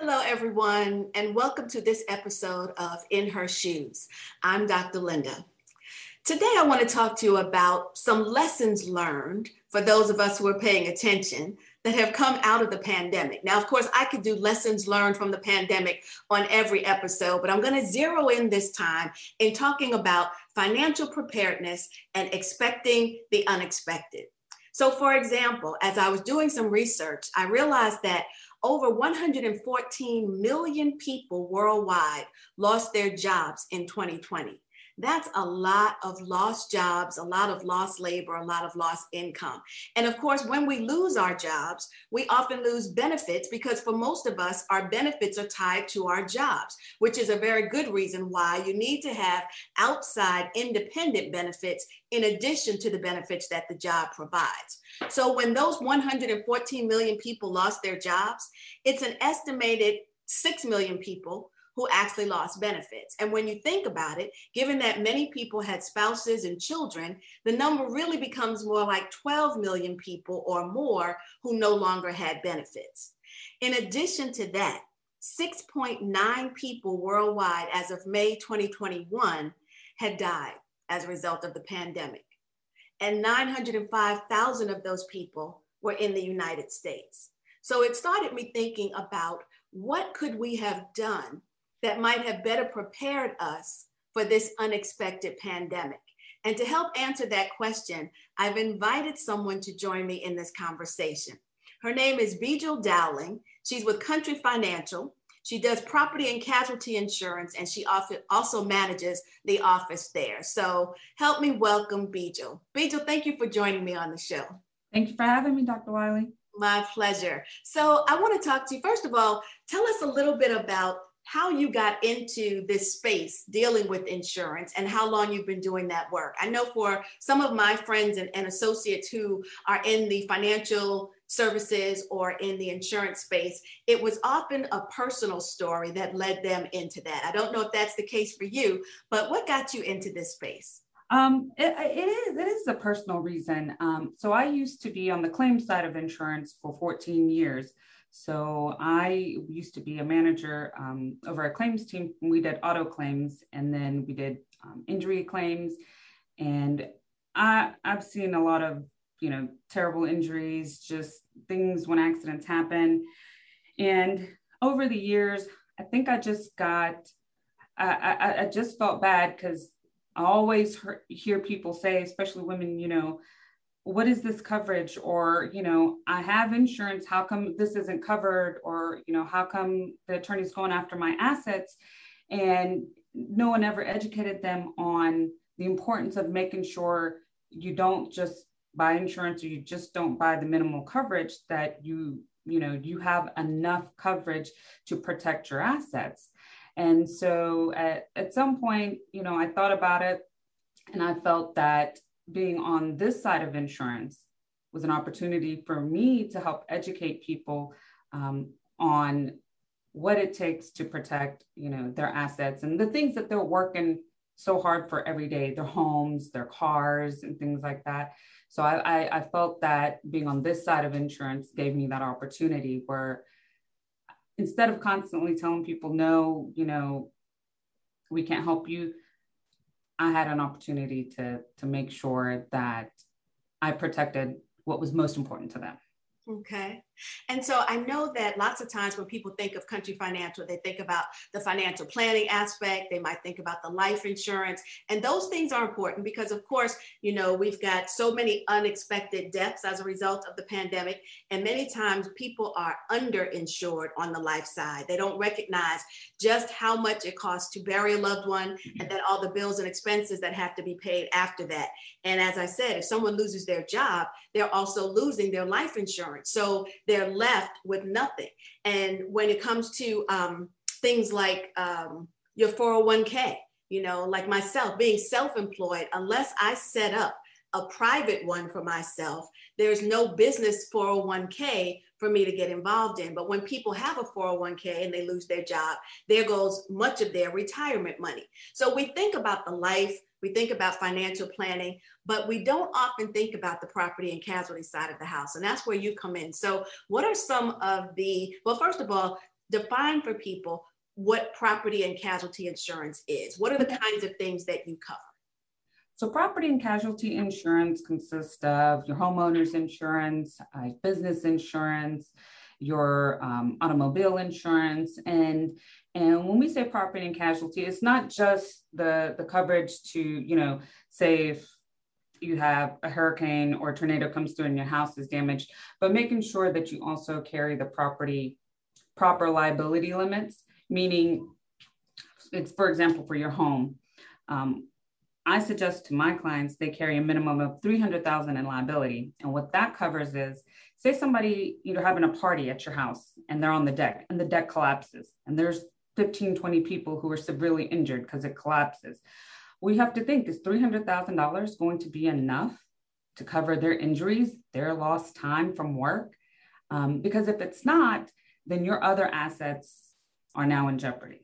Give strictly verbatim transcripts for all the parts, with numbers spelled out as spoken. Hello, everyone, and welcome to this episode of In Her Shoes. I'm Doctor Linda. Today, I want to talk to you about some lessons learned for those of us who are paying attention that have come out of the pandemic. Now, of course, I could do lessons learned from the pandemic on every episode, but I'm going to zero in this time in talking about financial preparedness and expecting the unexpected. So, for example, as I was doing some research, I realized that over one hundred fourteen million people worldwide lost their jobs in twenty twenty. That's a lot of lost jobs, a lot of lost labor, a lot of lost income. And of course, when we lose our jobs, we often lose benefits because for most of us, our benefits are tied to our jobs, which is a very good reason why you need to have outside independent benefits in addition to the benefits that the job provides. So when those one hundred fourteen million people lost their jobs, it's an estimated six million people who actually lost benefits. And when you think about it, given that many people had spouses and children, the number really becomes more like twelve million people or more who no longer had benefits. In addition to that, six point nine people worldwide as of May twenty twenty-one had died as a result of the pandemic. And nine hundred five thousand of those people were in the United States. So it started me thinking about what could we have done that might have better prepared us for this unexpected pandemic? And to help answer that question, I've invited someone to join me in this conversation. Her name is Bijal Dowling. She's with Country Financial. She does property and casualty insurance, and she also manages the office there. So help me welcome Bijal. Bijal, thank you for joining me on the show. Thank you for having me, Doctor Wiley. My pleasure. So I want to talk to you, first of all, tell us a little bit about how you got into this space dealing with insurance and how long you've been doing that work. I know for some of my friends and, and associates who are in the financial services or in the insurance space, it was often a personal story that led them into that. I don't know if that's the case for you, but what got you into this space? Um, it, it is, it is a personal reason. Um, so I used to be on the claims side of insurance for fourteen years. So I used to be a manager um, over a claims team. We did auto claims, and then we did um, injury claims. And I, I've seen a lot of, you know, terrible injuries, just things when accidents happen. And over the years, I think I just got, I, I, I just felt bad because I always hear people say, especially women, you know, what is this coverage? Or, you know, I have insurance, how come this isn't covered? Or, you know, how come the attorney's going after my assets? And no one ever educated them on the importance of making sure you don't just buy insurance or you just don't buy the minimal coverage, that you, you know, you have enough coverage to protect your assets. And so at, at some point, you know, I thought about it, and I felt that being on this side of insurance was an opportunity for me to help educate people um, on what it takes to protect, you know, their assets and the things that they're working so hard for every day, their homes, their cars, and things like that. So I, I, I felt that being on this side of insurance gave me that opportunity where, instead of constantly telling people, no, you know, we can't help you, I had an opportunity to, to make sure that I protected what was most important to them. Okay. And so I know that lots of times when people think of Country Financial, they think about the financial planning aspect, they might think about the life insurance, and those things are important because, of course, you know, we've got so many unexpected deaths as a result of the pandemic, and many times people are underinsured on the life side. They don't recognize just how much it costs to bury a loved one and then all the bills and expenses that have to be paid after that. And as I said, if someone loses their job, they're also losing their life insurance. So they're left with nothing. And when it comes to um, things like um, your four oh one k, you know, like myself being self-employed, unless I set up a private one for myself, there's no business four oh one k for me to get involved in. But when people have a four oh one k and they lose their job, there goes much of their retirement money. So we think about the life, we think about financial planning, but we don't often think about the property and casualty side of the house. And that's where you come in. So what are some of the, well, first of all, define for people what property and casualty insurance is. What are the kinds of things that you cover? So property and casualty insurance consists of your homeowner's insurance, uh, business insurance, your um, automobile insurance, and and when we say property and casualty, it's not just the the coverage to, you know, say if you have a hurricane or a tornado comes through and your house is damaged, but making sure that you also carry the property proper liability limits, meaning it's, for example, for your home. Um, I suggest to my clients they carry a minimum of three hundred thousand dollars in liability. And what that covers is, say somebody, you know, having a party at your house and they're on the deck and the deck collapses and there's fifteen, twenty people who are severely injured because it collapses. We have to think, is three hundred thousand dollars going to be enough to cover their injuries, their lost time from work? Um, because if it's not, then your other assets are now in jeopardy.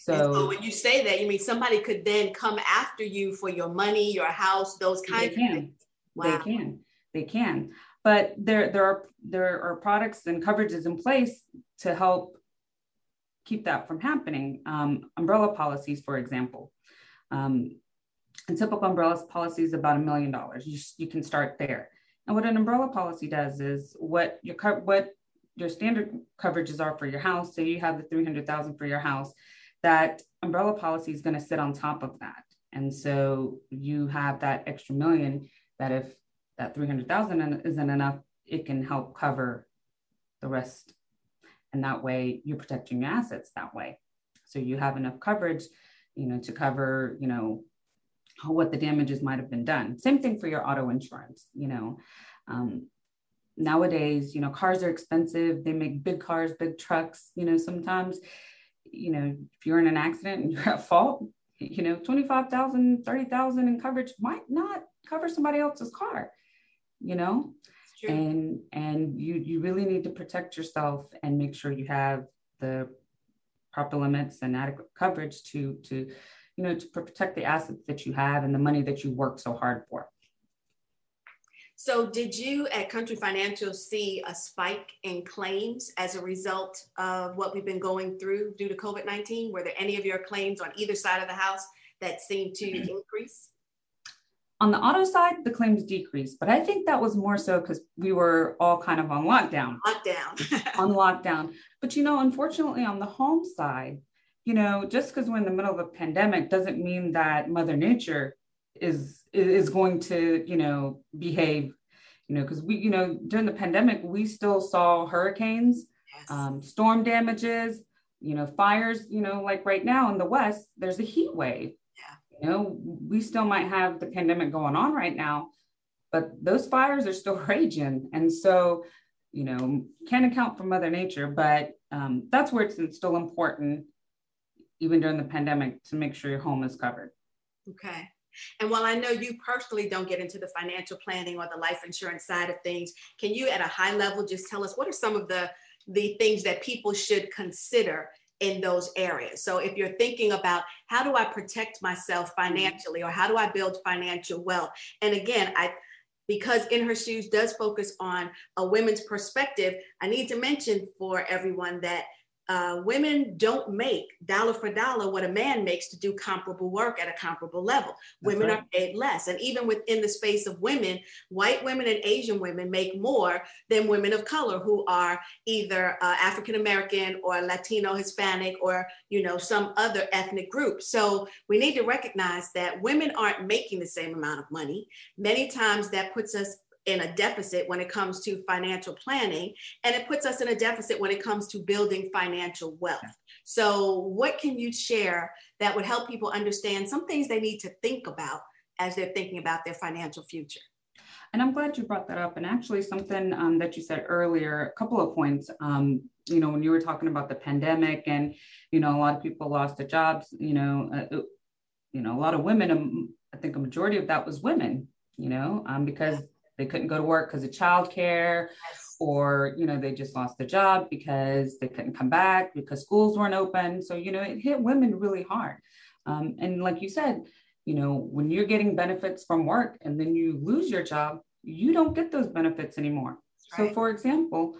So, so when you say that, you mean somebody could then come after you for your money, your house, those kinds of things? Wow. They can. They can. But there, there are there are products and coverages in place to help keep that from happening. Um, umbrella policies, for example. Um, a typical umbrella policy is about a million dollars. You you can start there. And what an umbrella policy does is what your what your standard coverages are for your house. So you have the three hundred thousand dollars for your house. That umbrella policy is going to sit on top of that. And so you have that extra million that if that three hundred thousand isn't enough, it can help cover the rest. And that way you're protecting your assets that way. So you have enough coverage, you know, to cover, you know, what the damages might have been done. Same thing for your auto insurance, you know. Um, nowadays, you know, cars are expensive. They make big cars, big trucks, you know, sometimes, you know, if you're in an accident and you're at fault, you know, twenty-five thousand dollars, thirty thousand dollars in coverage might not cover somebody else's car, you know, and, and you, you really need to protect yourself and make sure you have the proper limits and adequate coverage to, to, you know, to protect the assets that you have and the money that you work so hard for. So did you at Country Financial see a spike in claims as a result of what we've been going through due to COVID nineteen? Were there any of your claims on either side of the house that seemed to mm-hmm. increase? On the auto side, the claims decreased, but I think that was more so because we were all kind of on lockdown. Lockdown. on lockdown. But, you know, unfortunately on the home side, you know, just because we're in the middle of a pandemic doesn't mean that Mother Nature is is going to, you know, behave, you know, because we, you know, during the pandemic, we still saw hurricanes, yes. um, storm damages, you know, fires, you know, like right now in the West, there's a heat wave, yeah. you know, we still might have the pandemic going on right now, but those fires are still raging. And so, you know, can't account for Mother Nature, but um, that's where it's, it's still important, even during the pandemic, to make sure your home is covered. Okay. And while I know you personally don't get into the financial planning or the life insurance side of things, can you at a high level just tell us what are some of the, the things that people should consider in those areas? So if you're thinking about how do I protect myself financially or how do I build financial wealth? And again, I because In Her Shoes does focus on a women's perspective, I need to mention for everyone that Uh, women don't make dollar for dollar what a man makes to do comparable work at a comparable level. That's women right. are paid less. And even within the space of women, white women and Asian women make more than women of color who are either uh, African-American or Latino, Hispanic, or, you know, some other ethnic group. So we need to recognize that women aren't making the same amount of money. Many times that puts us in a deficit when it comes to financial planning, and it puts us in a deficit when it comes to building financial wealth. So what can you share that would help people understand some things they need to think about as they're thinking about their financial future? And I'm glad you brought that up. And actually something um, that you said earlier, a couple of points, um, you know, when you were talking about the pandemic and, you know, a lot of people lost their jobs, you know, uh, you know, a lot of women, I think a majority of that was women, you know, um, because they couldn't go to work because of childcare, or, you know, they just lost their job because they couldn't come back because schools weren't open. So, you know, it hit women really hard. Um, and like you said, you know, when you're getting benefits from work and then you lose your job, you don't get those benefits anymore. Right. So for example,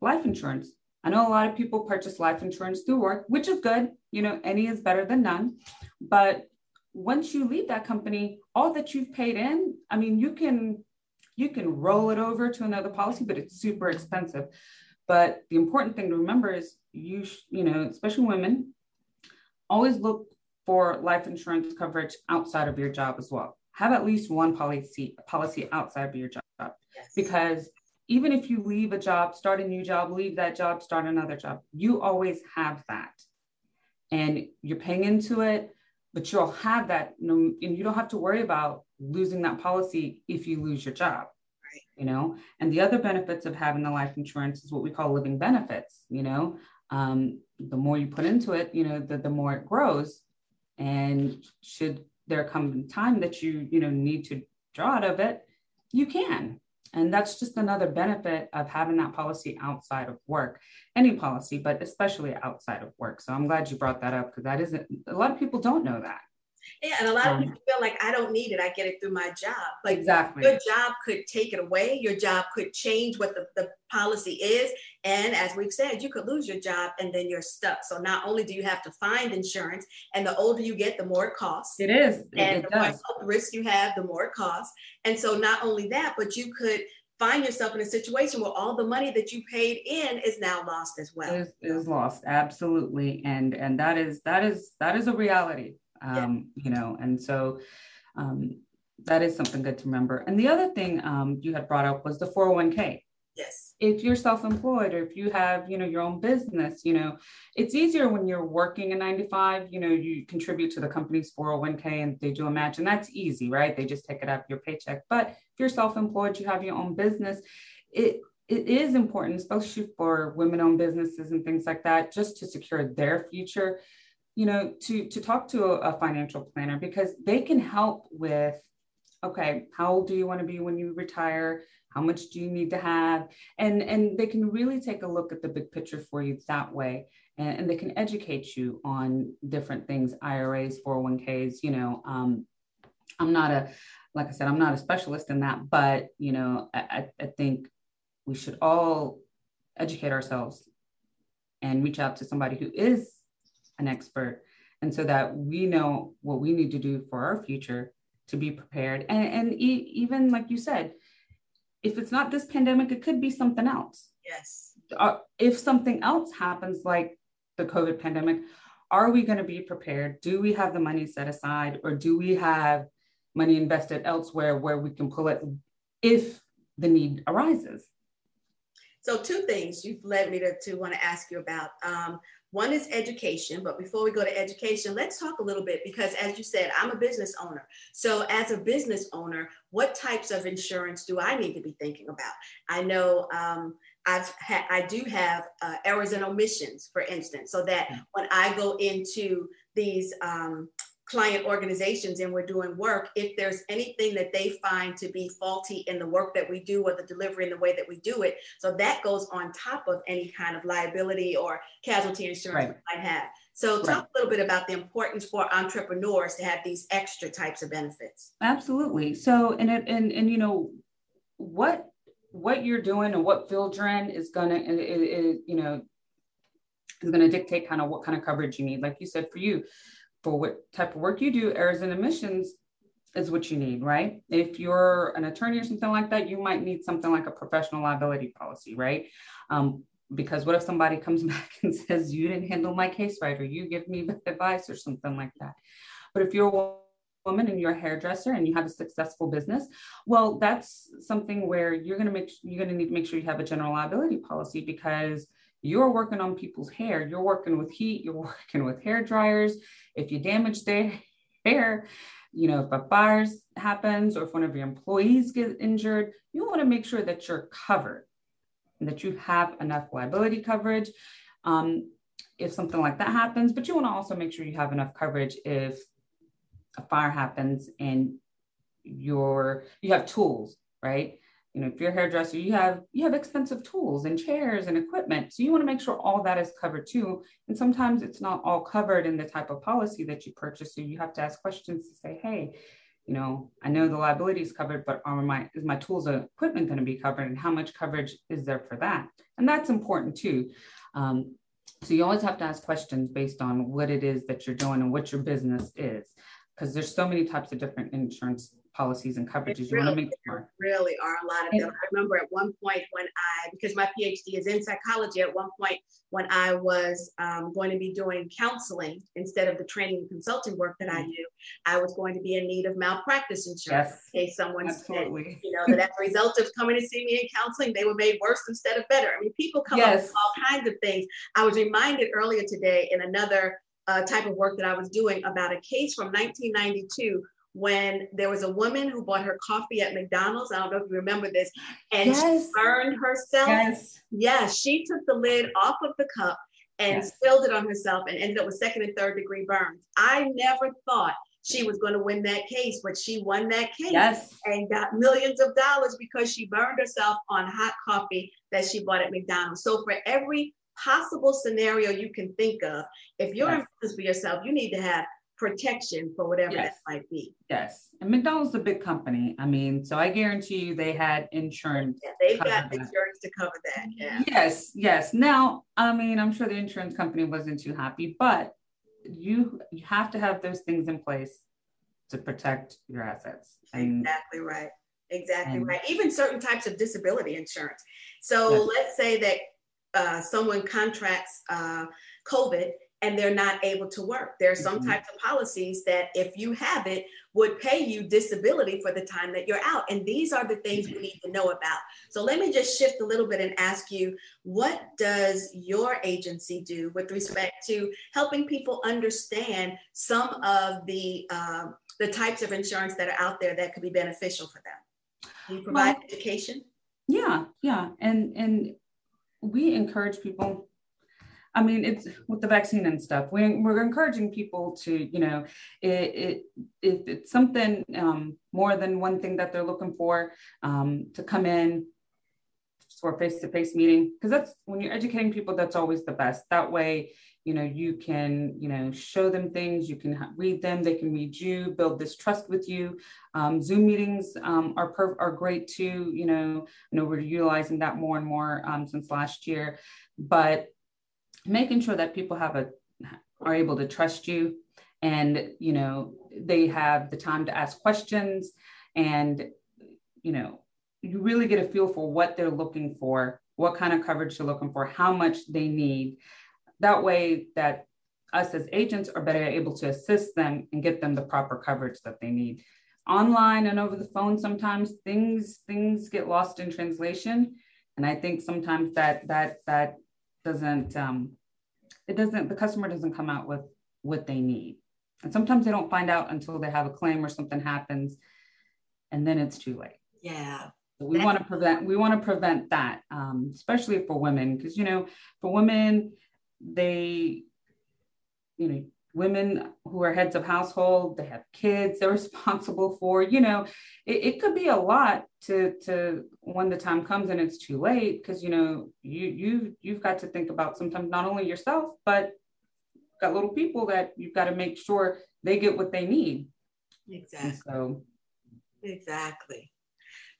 life insurance. I know a lot of people purchase life insurance through work, which is good. You know, any is better than none. But once you leave that company, all that you've paid in, I mean, you can You can roll it over to another policy, but it's super expensive. But the important thing to remember is you, sh- you know, especially women, always look for life insurance coverage outside of your job as well. Have at least one policy policy outside of your job, yes. Because even if you leave a job, start a new job, leave that job, start another job, you always have that, and you're paying into it. But you'll have that, and you don't have to worry about losing that policy if you lose your job, right. You know, and the other benefits of having the life insurance is what we call living benefits. You know, um, the more you put into it, you know, the, the more it grows, and should there come a time that you, you know, need to draw out of it, you can. And that's just another benefit of having that policy outside of work, any policy, but especially outside of work. So I'm glad you brought that up, because that isn't, a lot of people don't know that. Yeah. And a lot um, of people feel like, I don't need it. I get it through my job. Like exactly. Your job could take it away. Your job could change what the, the policy is. And as we've said, you could lose your job and then you're stuck. So not only do you have to find insurance, and the older you get, the more it costs. It is. And it the does. more risk you have, the more it costs. And so not only that, but you could find yourself in a situation where all the money that you paid in is now lost as well. It is, it is lost. Absolutely. And, and that is, that is, that is a reality. Um, you know, and so um, that is something good to remember. And the other thing um, you had brought up was the four oh one k. Yes. If you're self-employed, or if you have, you know, your own business, you know, it's easier when you're working a nine to five, you know, you contribute to the company's four oh one k and they do a match, and that's easy, right? They just take it out of your paycheck. But if you're self-employed, you have your own business, it It is important, especially for women-owned businesses and things like that, just to secure their future, you know, to, to talk to a, a financial planner, because they can help with, okay, how old do you want to be when you retire? How much do you need to have? And, and they can really take a look at the big picture for you that way. And, and they can educate you on different things, I R As, four oh one k's, you know, um, I'm not a, like I said, I'm not a specialist in that, but, you know, I, I think we should all educate ourselves and reach out to somebody who is an expert, and so that we know what we need to do for our future to be prepared. And, and e- even like you said, if it's not this pandemic, it could be something else. Yes. Uh, if something else happens, like the COVID pandemic, are we going to be prepared? Do we have the money set aside, or do we have money invested elsewhere where we can pull it if the need arises? So two things you've led me to, to want to ask you about. Um, One is education, but before we go to education, let's talk a little bit, because as you said, I'm a business owner. So as a business owner, what types of insurance do I need to be thinking about? I know um, I've ha- I do have uh, errors and omissions, for instance, so that when I go into these um, client organizations and we're doing work, if there's anything that they find to be faulty in the work that we do or the delivery in the way that we do it, so that goes on top of any kind of liability or casualty insurance right. we might have. So talk right. a little bit about the importance for entrepreneurs to have these extra types of benefits. Absolutely. So, and, it, and, and, you know, what, what you're doing and what field you're in is going to, you know, is going to dictate kind of what kind of coverage you need. Like you said, for you, for what type of work you do, errors and omissions is what you need, right? If you're an attorney or something like that, you might need something like a professional liability policy, right? Um, because what if somebody comes back and says, you didn't handle my case right, or you give me advice or something like that. But if you're a woman and you're a hairdresser and you have a successful business, well, that's something where you're going to make, you're going to need to make sure you have a general liability policy, because you're working on people's hair, you're working with heat, you're working with hair dryers. If you damage their hair, you know, if a fire happens or if one of your employees get injured, you want to make sure that you're covered and that you have enough liability coverage um, if something like that happens. But you want to also make sure you have enough coverage if a fire happens and you're, you have tools, right? You know, if you're a hairdresser, you have, you have expensive tools and chairs and equipment. So you want to make sure all that is covered too. And sometimes it's not all covered in the type of policy that you purchase. So you have to ask questions to say, hey, you know, I know the liability is covered, but are my, is my tools and equipment going to be covered? And how much coverage is there for that? And that's important too. Um, so you always have to ask questions based on what it is that you're doing and what your business is, because there's so many types of different insurance policies and coverages. Really, you want to make sure. There really are a lot of them. I remember at one point when I, because my PhD is in psychology, at one point when I was um, going to be doing counseling instead of the training and consulting work that I do, I was going to be in need of malpractice insurance. Yes, in case someone absolutely said, you know, that as a result of coming to see me in counseling, they were made worse instead of better. I mean, people come yes. up with all kinds of things. I was reminded earlier today in another uh, type of work that I was doing about a case from nineteen ninety-two when there was a woman who bought her coffee at McDonald's. I don't know if you remember this. And yes. she burned herself. Yes. Yeah, she took the lid off of the cup and yes. spilled it on herself and ended up with second and third degree burns. I never thought she was going to win that case, but she won that case yes. and got millions of dollars because she burned herself on hot coffee that she bought at McDonald's. So for every possible scenario you can think of, if you're yes. in business for yourself, you need to have protection for whatever yes. that might be. Yes. And McDonald's is a big company. I mean, so I guarantee you they had insurance. Yeah, they've got insurance that. to cover that. Yeah. Yes. Yes. Now, I mean, I'm sure the insurance company wasn't too happy, but you, you have to have those things in place to protect your assets. And, exactly right. Exactly and, right. Even certain types of disability insurance. So yes. let's say that uh, someone contracts uh, COVID and they're not able to work. There are some mm-hmm. types of policies that if you have it would pay you disability for the time that you're out. And these are the things mm-hmm. we need to know about. So let me just shift a little bit and ask you, what does your agency do with respect to helping people understand some of the, uh, the types of insurance that are out there that could be beneficial for them? Do you provide well, education? Yeah, yeah. And, and we encourage people, I mean, it's with the vaccine and stuff, we, we're encouraging people to, you know, it, it, if it's something um, more than one thing that they're looking for, um, to come in for a face-to-face meeting, because that's when you're educating people, that's always the best. That way, you know, you can, you know, show them things, you can read them, they can read you, build this trust with you. Um, Zoom meetings um, are per- are great too, you know, I know we're utilizing that more and more um, since last year, but making sure that people have a, are able to trust you and, you know, they have the time to ask questions and, you know, you really get a feel for what they're looking for, what kind of coverage they're looking for, how much they need. That way that us as agents are better able to assist them and get them the proper coverage that they need. Online and over the phone, sometimes things, things get lost in translation. And I think sometimes that, that, that, doesn't um it doesn't the customer doesn't come out with what they need, and sometimes they don't find out until they have a claim or something happens, and then it's too late. Yeah, we want to prevent we want to prevent that, um especially for women, because you know for women they you know women who are heads of household, they have kids they're responsible for. You know, it, it could be a lot to, to when the time comes and it's too late, because, you know, you, you, you've got to think about sometimes not only yourself, but got little people that you've got to make sure they get what they need. Exactly. And so, exactly.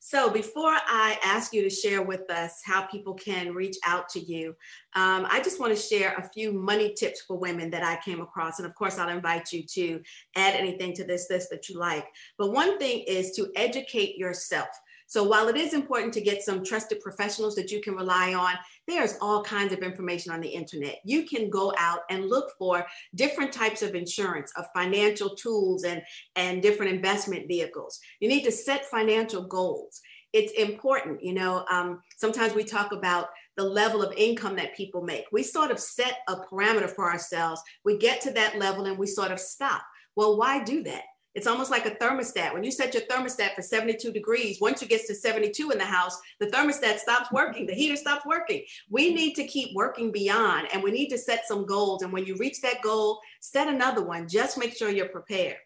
So before I ask you to share with us how people can reach out to you, um, I just want to share a few money tips for women that I came across. And of course, I'll invite you to add anything to this list that you like. But one thing is to educate yourself. So while it is important to get some trusted professionals that you can rely on, there's all kinds of information on the internet. You can go out and look for different types of insurance, of financial tools, and, and different investment vehicles. You need to set financial goals. It's important, you know, um, sometimes we talk about the level of income that people make. We sort of set a parameter for ourselves. We get to that level and we sort of stop. Well, why do that? It's almost like a thermostat. When you set your thermostat for seventy-two degrees, once it gets to seventy-two in the house, the thermostat stops working, the heater stops working. We need to keep working beyond, and we need to set some goals. And when you reach that goal, set another one. Just make sure you're prepared.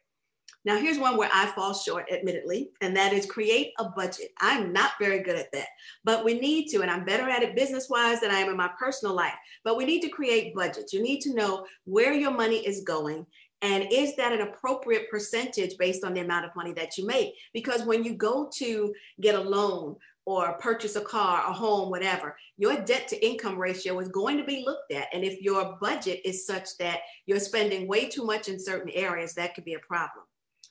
Now, here's one where I fall short, admittedly, and that is create a budget. I'm not very good at that, but we need to, and I'm better at it business-wise than I am in my personal life, but we need to create budgets. You need to know where your money is going. And is that an appropriate percentage based on the amount of money that you make? Because when you go to get a loan or purchase a car, a home, whatever, your debt to income ratio is going to be looked at. And if your budget is such that you're spending way too much in certain areas, that could be a problem.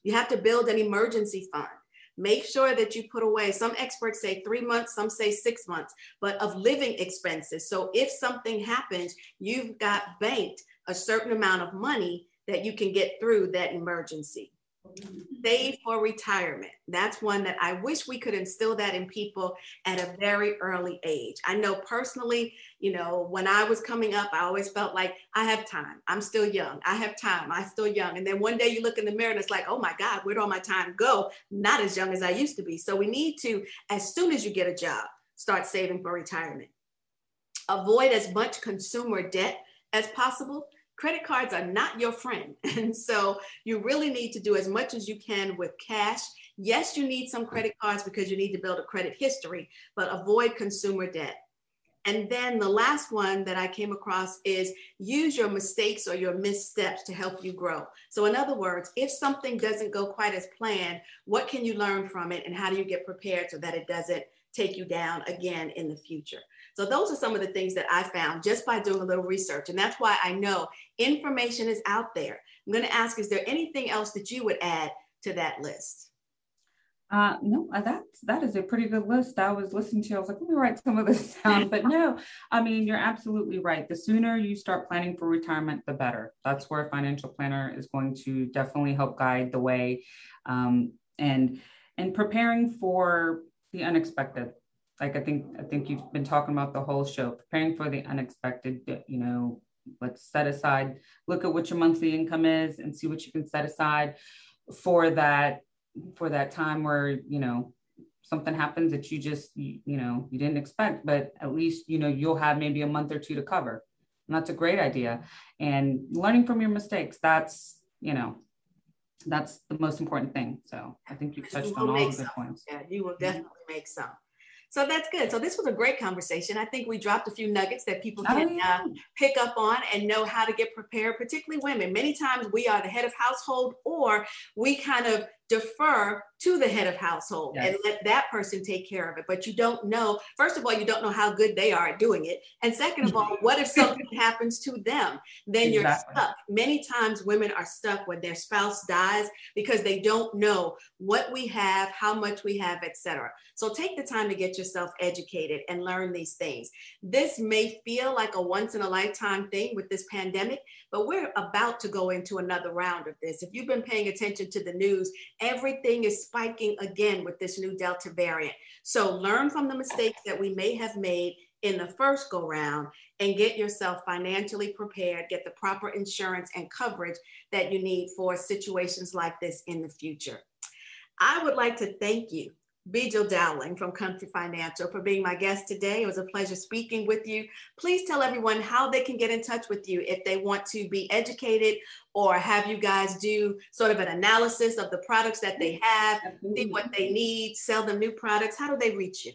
You have to build an emergency fund. Make sure that you put away, some experts say three months, some say six months, but of living expenses. So if something happens, you've got banked a certain amount of money that you can get through that emergency. Save for retirement. That's one that I wish we could instill that in people at a very early age. I know personally, you know, when I was coming up, I always felt like I have time. I'm still young. I have time. I'm still young. And then one day you look in the mirror and it's like, oh my God, where'd all my time go? Not as young as I used to be. So we need to, as soon as you get a job, start saving for retirement. Avoid as much consumer debt as possible. Credit cards are not your friend. And so you really need to do as much as you can with cash. Yes, you need some credit cards because you need to build a credit history, but avoid consumer debt. And then the last one that I came across is use your mistakes or your missteps to help you grow. So in other words, if something doesn't go quite as planned, what can you learn from it and how do you get prepared so that it doesn't take you down again in the future? So those are some of the things that I found just by doing a little research. And that's why I know information is out there. I'm going to ask, is there anything else that you would add to that list? Uh, no, that's, that is a pretty good list. I was listening to, I was like, let me write some of this down. But no, I mean, you're absolutely right. The sooner you start planning for retirement, the better. That's where a financial planner is going to definitely help guide the way. Um, and, and preparing for the unexpected. Like, I think, I think you've been talking about the whole show, preparing for the unexpected. You know, let's set aside, look at what your monthly income is and see what you can set aside for that, for that time where, you know, something happens that you just, you, you know, you didn't expect, but at least, you know, you'll have maybe a month or two to cover. And that's a great idea. And learning from your mistakes, that's, you know, that's the most important thing. So I think you've touched on all the good points. Yeah, you will definitely make some. So that's good. So this was a great conversation. I think we dropped a few nuggets that people can uh, pick up on and know how to get prepared, particularly women. Many times we are the head of household, or we kind of defer to the head of household. Yes. And let that person take care of it. But you don't know, first of all, you don't know how good they are at doing it. And second of all, what if something happens to them? Then you're exactly. stuck. Many times women are stuck when their spouse dies because they don't know what we have, how much we have, et cetera. So take the time to get yourself educated and learn these things. This may feel like a once in a lifetime thing with this pandemic, but we're about to go into another round of this. If you've been paying attention to the news, everything is spiking again with this new Delta variant. So learn from the mistakes that we may have made in the first go round and get yourself financially prepared, get the proper insurance and coverage that you need for situations like this in the future. I would like to thank you, Bijal Dowling from Country Financial, for being my guest today. It was a pleasure speaking with you. Please tell everyone how they can get in touch with you if they want to be educated or have you guys do sort of an analysis of the products that they have, see what they need, sell them new products. How do they reach you?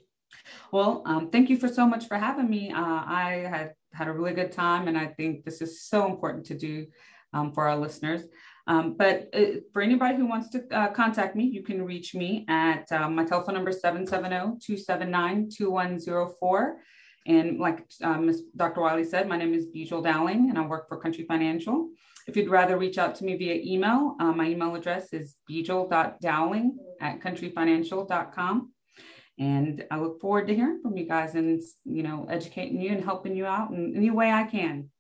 Well, um, thank you for so much for having me. Uh, I had had a really good time, and I think this is so important to do um, for our listeners. Um, but uh, for anybody who wants to uh, contact me, you can reach me at uh, my telephone number is seven seven zero, two seven nine, two one zero four. And like um, Miz Doctor Wiley said, my name is Bijal Dowling and I work for Country Financial. If you'd rather reach out to me via email, uh, my email address is bijal dot dowling at country financial dot com. And I look forward to hearing from you guys and, you know, educating you and helping you out in any way I can.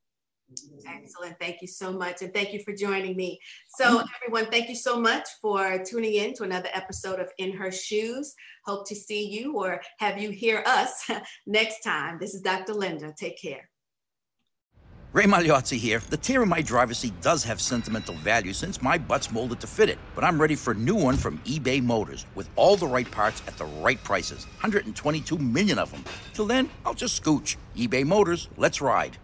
Excellent. Thank you so much. And thank you for joining me. So everyone, thank you so much for tuning in to another episode of In Her Shoes. Hope to see you or have you hear us next time. This is Doctor Linda. Take care. Ray Magliotti here. The tear in my driver's seat does have sentimental value since my butt's molded to fit it. But I'm ready for a new one from eBay Motors with all the right parts at the right prices. one hundred twenty-two million of them. Till then, I'll just scooch. eBay Motors, let's ride.